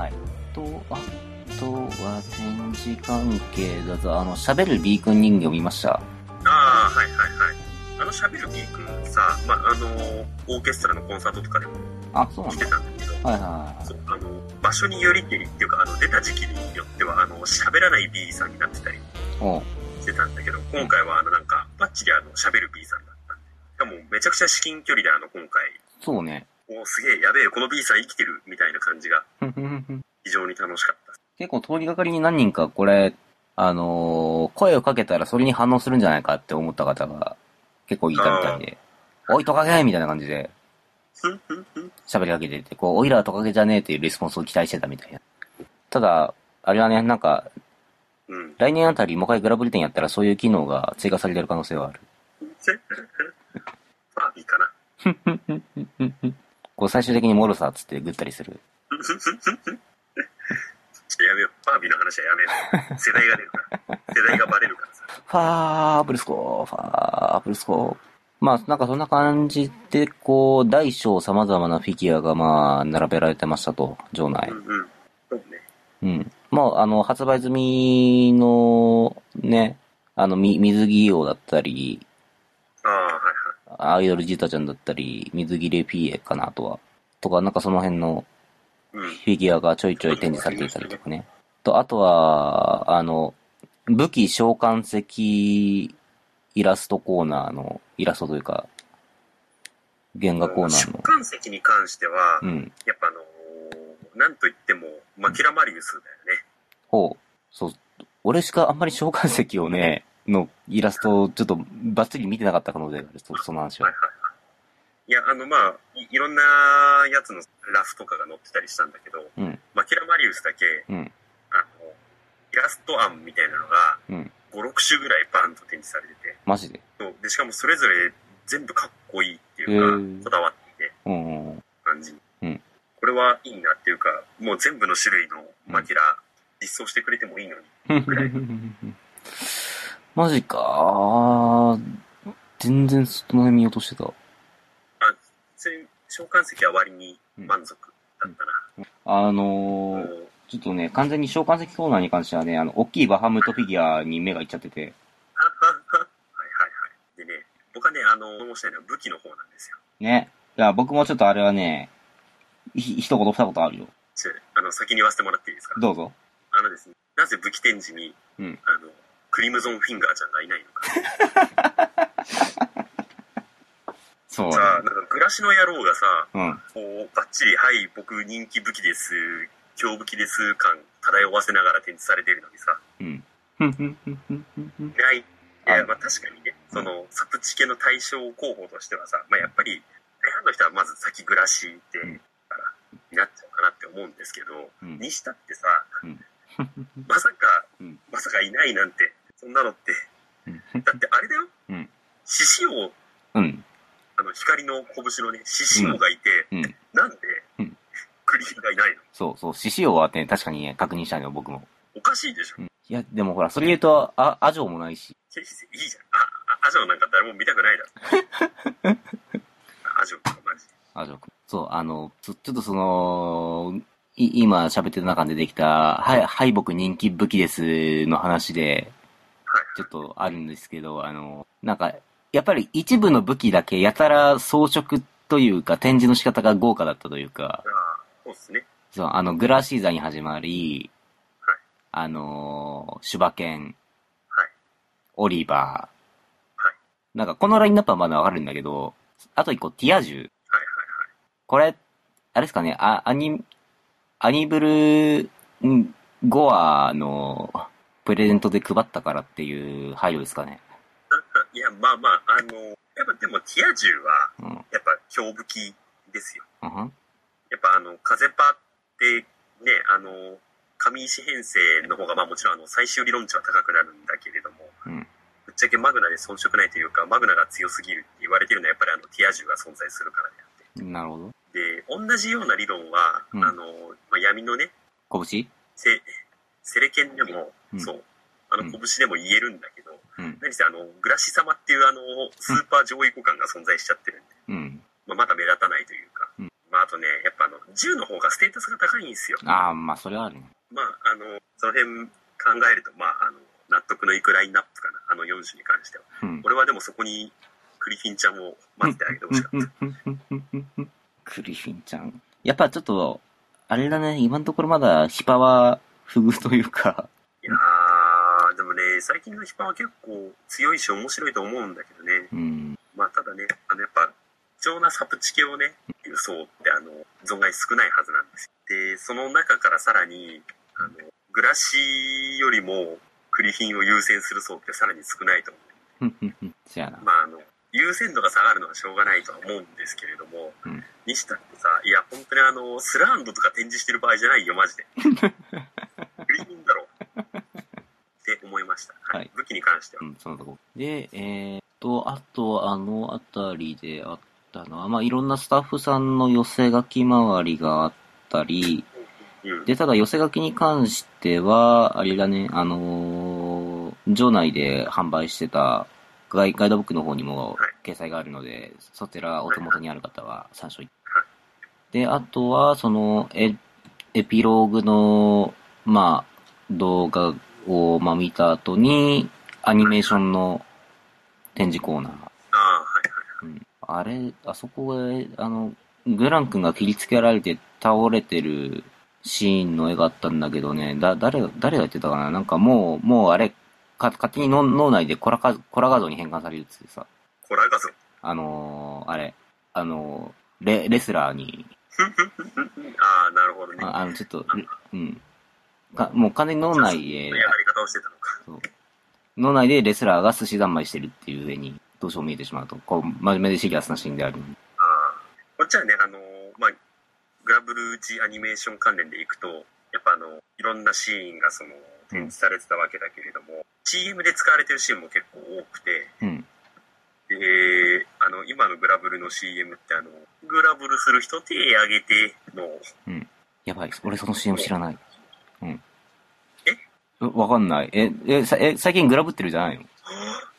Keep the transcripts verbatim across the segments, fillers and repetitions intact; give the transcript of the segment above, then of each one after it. はい、とあとは展示関係だと、あのしゃべる B 君人形見ました。ああ、はいはいはい。あのしゃべる B 君さ、まあ、あのオーケストラのコンサートとかでも来てたんだけど、はいはい、そう、あの場所によりけりっていうか、あの出た時期によってはあのしゃべらない B さんになってたりしてたんだけど、今回はあのなんかバッチリあのしゃべる B さんだったんで、もうめちゃくちゃ至近距離であの今回、そうね、おすげえ、やべえ、この B さん生きてるみたいな感じが非常に楽しかった結構通りがかりに何人かこれ、あのー、声をかけたらそれに反応するんじゃないかって思った方が結構いたみたいで、おいトカゲみたいな感じで喋りかけてて、こうおいらはトカゲじゃねえっていうレスポンスを期待してたみたいな。ただあれはね、なんか、うん、来年あたりもう一回グラブリ展やったらそういう機能が追加されてる可能性はある。まあいいかな。こう最終的にもろさっつってぐったりする。やめよう。ファービーの話はやめよう。世代が出るから。世代がバレるからさ。ファーブルスコー、ファーブルスコー。まあ、なんかそんな感じで、こう、大小様々なフィギュアがまあ、並べられてましたと、場内。うんうん。そうね。うん。まあ、あの、発売済みの、ね、あの、み、水着王だったり、ああ、はいはい。アイドルジータちゃんだったり、水着レピエかな、とは。とか、なんかその辺の、フィギュアがちょいちょい展示されていたりとかね。と、あとは、あの、武器召喚石イラストコーナーの、イラストというか、原画コーナーの。召喚石に関しては、うん、やっぱあのー、なんといっても、マキュラマリウスだよね。ほう。そう。俺しかあんまり召喚石をね、のイラストをちょっとバッチリ見てなかった可能性がある、その話は。はいはい、いや、あの、まあい、いろんなやつのラフとかが載ってたりしたんだけど、うん、マキュラマリウスだけ、うん、あのイラスト案みたいなのが、うん、ご、ろく種ぐらいバンと展示されてて。マジで？そう。で、しかもそれぞれ全部かっこいいっていうか、こだわっていて、感じ、うん。これはいいなっていうか、もう全部の種類のマキュラ、うん、実装してくれてもいいのに、ぐらい。マジか。全然その辺見落としてた。召喚石は割に満足だったな。うん、あのー、ちょっとね、完全に召喚石コーナーに関してはね、あの、大きいバハムトフィギュアに目がいっちゃってて。はいはいはい。でね、僕はね、あのー、面白いのは武器の方なんですよ。ね。いや、僕もちょっとあれはね、ひ一言二言あるよ。あの、先に言わせてもらっていいですか？どうぞ。あのですね、なぜ武器展示に、うん、あの、クリムゾンフィンガーちゃんがいないのか。そうさあ、なんかグラシの野郎がさ、うん、こうバッチリ、はい、僕人気武器です、強武器です感漂わせながら展示されているのにさ、うん、ない。いや、まあ確かにね、そのサプチ系の対象候補としてはさ、まあやっぱり大半の人はまず先グラシって、うん、になっちゃうかなって思うんですけど、うん、にしたってさ、うん、まさか、うん、まさかいないなんて、そんなのって、うん、だってあれだよ、うん、獅子王。うんあの光の拳のね、獅子王がいて、うんうん、なんで、うん、クリーンがいないの？そうそう、獅子王はね、確かにね、確認したのよ、僕も。おかしいでしょ、うん、いや、でもほら、それ言うと、あ、アジョーもないし。いいじゃん。あ、アジョーなんか誰も見たくないだろ。アジョーか、マジで。アジョーくん。そう、あの、ちょ、ちょっとその、い今喋ってる中でできた、はい、はい、僕人気武器ですの話で、はい、ちょっとあるんですけど、あの、なんか、やっぱり一部の武器だけやたら装飾というか展示の仕方が豪華だったというか、そうですね。そう、あのグラシーザに始まり、はい、あのー、シュバケン、はい、オリバー、はい、なんかこのラインナップはまだわかるんだけど、あと一個ティアジュ、はいはいはい、これあれですかね、あアニアニブルゴアのプレゼントで配ったからっていう配慮ですかね。いや、まあまあ、あのー、やっぱでも、ティア銃は、やっぱ、強武器ですよ。うん、やっぱ、あの、風パって、ね、あのー、上石編成の方が、まあもちろん、あの、最終理論値は高くなるんだけれども、うん、ぶっちゃけマグナで遜色ないというか、マグナが強すぎるって言われてるのは、やっぱりあの、ティア銃が存在するからであって。なるほど。で、同じような理論は、うん、あのー、まあ、闇のね、拳？セ、セレケンでも、うん、そう、あの、拳でも言えるんだけど、うん、何せあのグラシ様っていうあのスーパー上位互換が存在しちゃってるんで、うんまあ、まだ目立たないというか、うんまあ、とね、やっぱあのじゅうの方がステータスが高いんですよ。ああ、まあそれはあるね。まああのその辺考えると、まああの納得のいくラインナップかな、あのよんじゅうに関しては、うん、俺はでもそこにクリフィンちゃんを待ってあげてほしかったクリフィンちゃんやっぱちょっとあれだね、今のところまだヒパは不遇というかいやーでもね、最近のヒパは結構強いし面白いと思うんだけどね、うん、まあただね、あのやっぱ貴重なサプチ系をね輸送ってあの存外少ないはずなんです。でその中からさらにあのグラシよりもクリフィンを優先する層ってさらに少ないと思うそやな、まああの優先度が下がるのはしょうがないとは思うんですけれども、うん、西田ってさ、いや本当にあのスランドとか展示してる場合じゃないよマジでクリフィンだろって思いました、はいはい、武器に関しては、うん、そのとこで、えー、っとあとあのあたりであったのは、まあ、いろんなスタッフさんの寄せ書き回りがあったりで、ただ寄せ書きに関してはあれだね、あのー、場内で販売してたガ イ, ガイドブックの方にも掲載があるので、はい、そちらお手元にある方は参照、はい、であとはその エ, エピローグの、まあ、動画を、まあ、見た後にアニメーションの展示コーナー、はいうん、あれあそこへあのグラン君が切りつけられて倒れてるシーンの絵があったんだけどね、だ、誰、誰が言ってたかな、なんかもう、もうあれ、か、勝手にの脳内でコラか、コラ画像に変換されるっつってさ。コラ画像あのー、あれ、あのー、レ、レスラーに。ああ、なるほどね。あ, あの、ちょっと、うん。か、もう完全に脳内で。やり方をしてたのか。そう。脳内でレスラーが寿司三昧してるっていう上に、どうしよう見えてしまうと、こう、真面目でシリアスなシーンである。ああ、こっちはね、あのー、まあ、グラブルージアニメーション関連でいくとやっぱあのいろんなシーンがその展示されてたわけだけれども、うん、シーエム で使われてるシーンも結構多くて、うん、であの今のグラブルの シーエム ってあのグラブルする人手上げての、うん、やばい俺その シーエム 知らない、うん、えわかんない え, え, え最近グラブってるじゃないの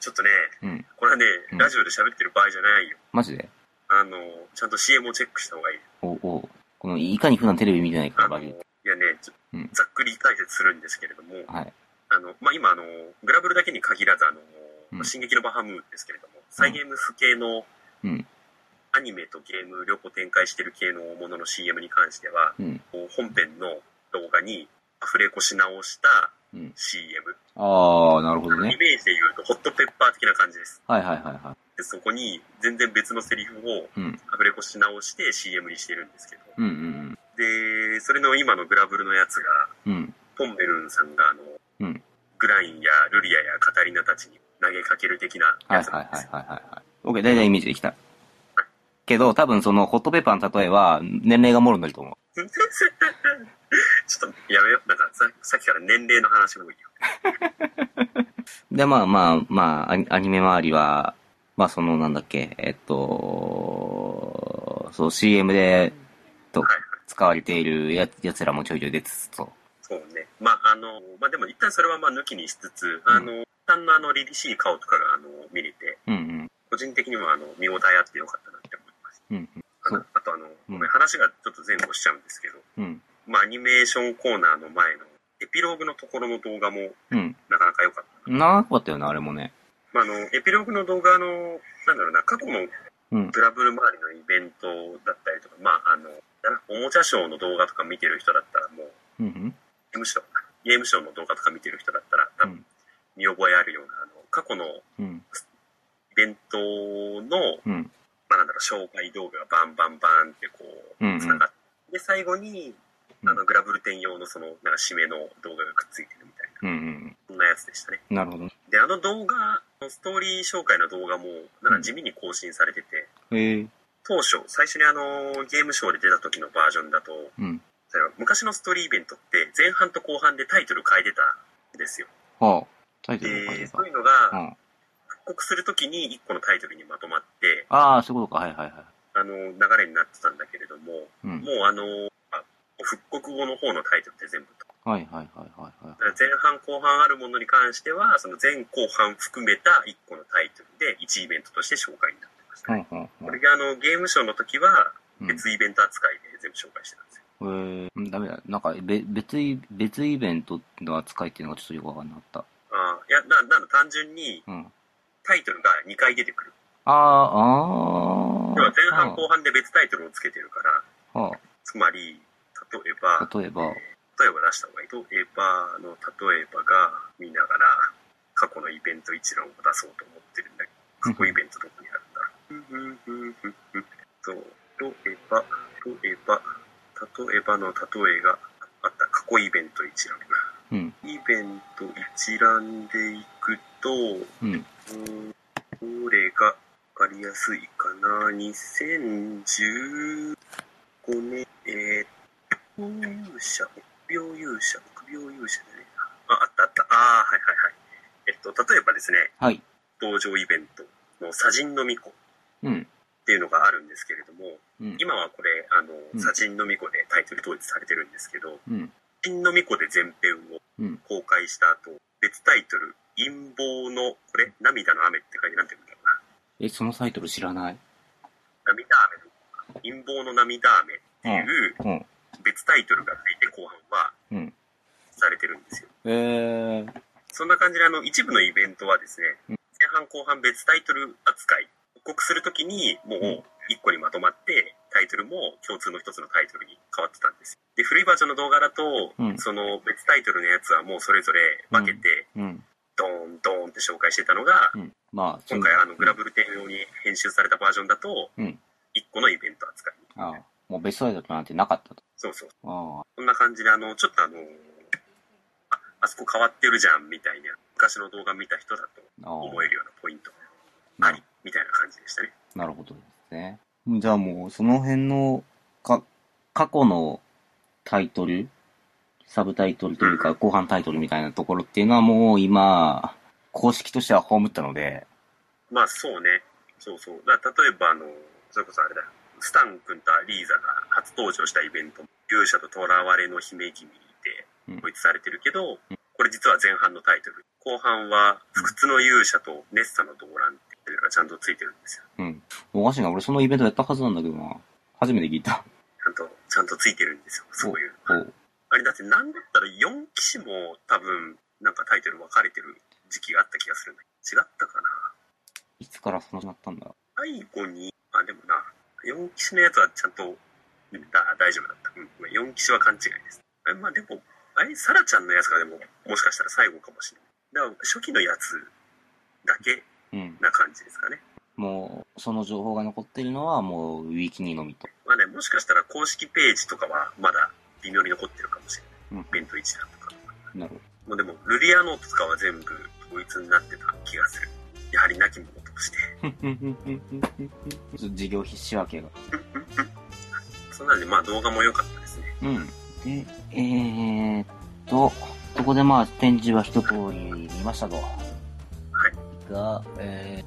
ちょっとね、うん、これはね、うん、ラジオで喋ってる場合じゃないよマジであのちゃんと シーエム をチェックした方がいい。おおこのいかに普段テレビ見てないかのいやね、うん、ざっくり解説するんですけれども、はいあのまあ、今あのグラブルだけに限らずあの、うん、進撃のバハムーンですけれどもサイゲームス系の、うん、アニメとゲーム両方展開してる系のものの シーエム に関しては、うん、本編の動画にアフレコし直した シーエム、うん、ああなるほどねイメージでいうとホットペッパー的な感じですはいはいはいはいでそこに全然別のセリフをアフレコし直して シーエム にしてるんですけど、うんうんうん、でそれの今のグラブルのやつが、うん、ポンベルンさんがあの、うん、グラインやルリアやカタリナたちに投げかける的なやつなんですよ。はいはいはいはいはい。OK 大体イメージできた。けど多分そのホットペッパーの例えは年齢がもろになると思う。ちょっとやめよう。なんか さ, さっきから年齢の話もいいよ。でまあまあまあアニメ周りは。まあそのなんだっけえっとそう シーエム でと使われているやつらもちょいちょい出つつとそうねまああのまあでも一旦それはまあ抜きにしつつ、うん、あのさんのあの凛々しい顔とかがあの見れて、うんうん、個人的にもあの見応えあってよかったなって思います。うんうん、そうあとあのごめん話がちょっと前後しちゃうんですけど、うん、まあアニメーションコーナーの前のエピローグのところの動画も、うん、なかなか良かったな。なかったよねあれもね。まあ、あのエピローグの動画のなんだろうな過去のグラブル周りのイベントだったりとか、うん、まああのおもちゃショーの動画とか見てる人だったらもう、うん、ゲームショーゲームショーの動画とか見てる人だったら多分見覚えあるようなあの過去のイベントの、うんまあ、なんだろう紹介動画がバンバンバンってこうつながって、うんうん、で最後にあのグラブル展用のそのなんか締めの動画がくっついてるみたいな、うんうん、そんなやつでしたね。なるほど。であの動画ストーリー紹介の動画もなんか地味に更新されてて、うんえー、当初最初にあのゲームショーで出た時のバージョンだと、うん、昔のストーリーイベントって前半と後半でタイトル変えてたんですよ、はあ、タイトル変えてたそういうのが、はあ、復刻する時にいっこのタイトルにまとまってああそういうことかはいはいはいあの流れになってたんだけれども、うん、もうあの復刻後の方のタイトルって全部はいはいはいはいはい、前半後半あるものに関してはその前後半含めたいっこのタイトルでいちイベントとして紹介になってましたね、はいはいはい、これがあのゲームショーの時は別イベント扱い紹介してたんですよ。えー、ダメだ。なんか別イ、別イベントの扱いっていうのがちょっとよく分かんなかった。ああ、いや、な、なんだ、単純に、タイトルがにかい出てくる。うん、ああ、ああ。では前半後半で別タイトルをつけてるから、はあ、つまり、例えば、例えば、えー、例えば出した方がいいと、エーパーの例えばが見ながら、過去のイベント一覧を出そうと思ってるんだけど、過去イベントどこにあるんだろう。うん、ふんふんふんふん。と、例えば、例えば、例えばの例えがあった過去イベント一覧、うん、イベント一覧でいくと、うん、どれが分かりやすいかな。にせんじゅうごねん、えー、臆病勇者臆病勇者臆病勇者だね。あ、あったあったああはいはいはいえっと例えばですね、はい、登場イベントの砂人の巫女っていうのがあるんですけれども、うん、今はこれあの、うん、砂人の巫女でタイトル統一されてるんですけど、うん、砂人の巫女で前編を公開した後、うん、別タイトル陰謀のこれ涙の雨って書いてなんて言うんだろうな。え、そのタイトル知らない。涙雨、陰謀の涙雨っていう別タイトルがついて後半はされてるんですよ。へ、うんえー、そんな感じであの一部のイベントはですね、うん、前半後半別タイトル扱い報告するときにもう一個にまとまってタイトルも共通の一つのタイトルに変わってたんです。で古いバージョンの動画だと、うん、その別タイトルのやつはもうそれぞれ分けて、うんうん、ドーンドーンって紹介してたのが、うんまあ、今回あのグラブルテン用に編集されたバージョンだと一個のイベント扱い、うん、ああもう別タイトルなんてなかったと。そうそう、ああそんな感じであのちょっとあの あ, あそこ変わってるじゃんみたいな昔の動画見た人だと思えるようなポイントありみたいな感じでしたね。なるほどですね。じゃあもうその辺のか過去のタイトル、サブタイトルというか後半タイトルみたいなところっていうのはもう今公式としては葬ったので。まあそうね。そうそう。だ例えばあのそれこそあれだよ。スタン君とアリーザが初登場したイベント、勇者と囚われの姫君で統一されてるけど、うん、これ実は前半のタイトル、後半は不屈の勇者とネッサの動乱。ちゃんとついてるんですよ。うん。おかしいな、俺そのイベントやったはずなんだけどな。初めて聞いた。ちゃんとちゃんとついてるんですよ。そういう。あれだってなんだったらよん機種も多分なんかタイトル分かれてる時期があった気がするんだけど。違ったかな。いつからそのなったんだ。最後にあでもなよん機種のやつはちゃんとだ大丈夫だった。うん。よん機種は勘違いです。あまあでもあれサラちゃんのやつがでももしかしたら最後かもしれない。だから初期のやつだけ。うん、な感じですかね。もうその情報が残っているのはもうウィキにのみと。まあね、もしかしたら公式ページとかはまだ微妙に残ってるかもしれない。イベント一覧とか。なるほど。もうでもルリアノートとかは全部統一になってた気がする。やはり亡き者として。事業必死分けが。そんなのでまあ動画も良かったですね。うん。でえー、っとここでまあ展示は一通り見ましたと。が、え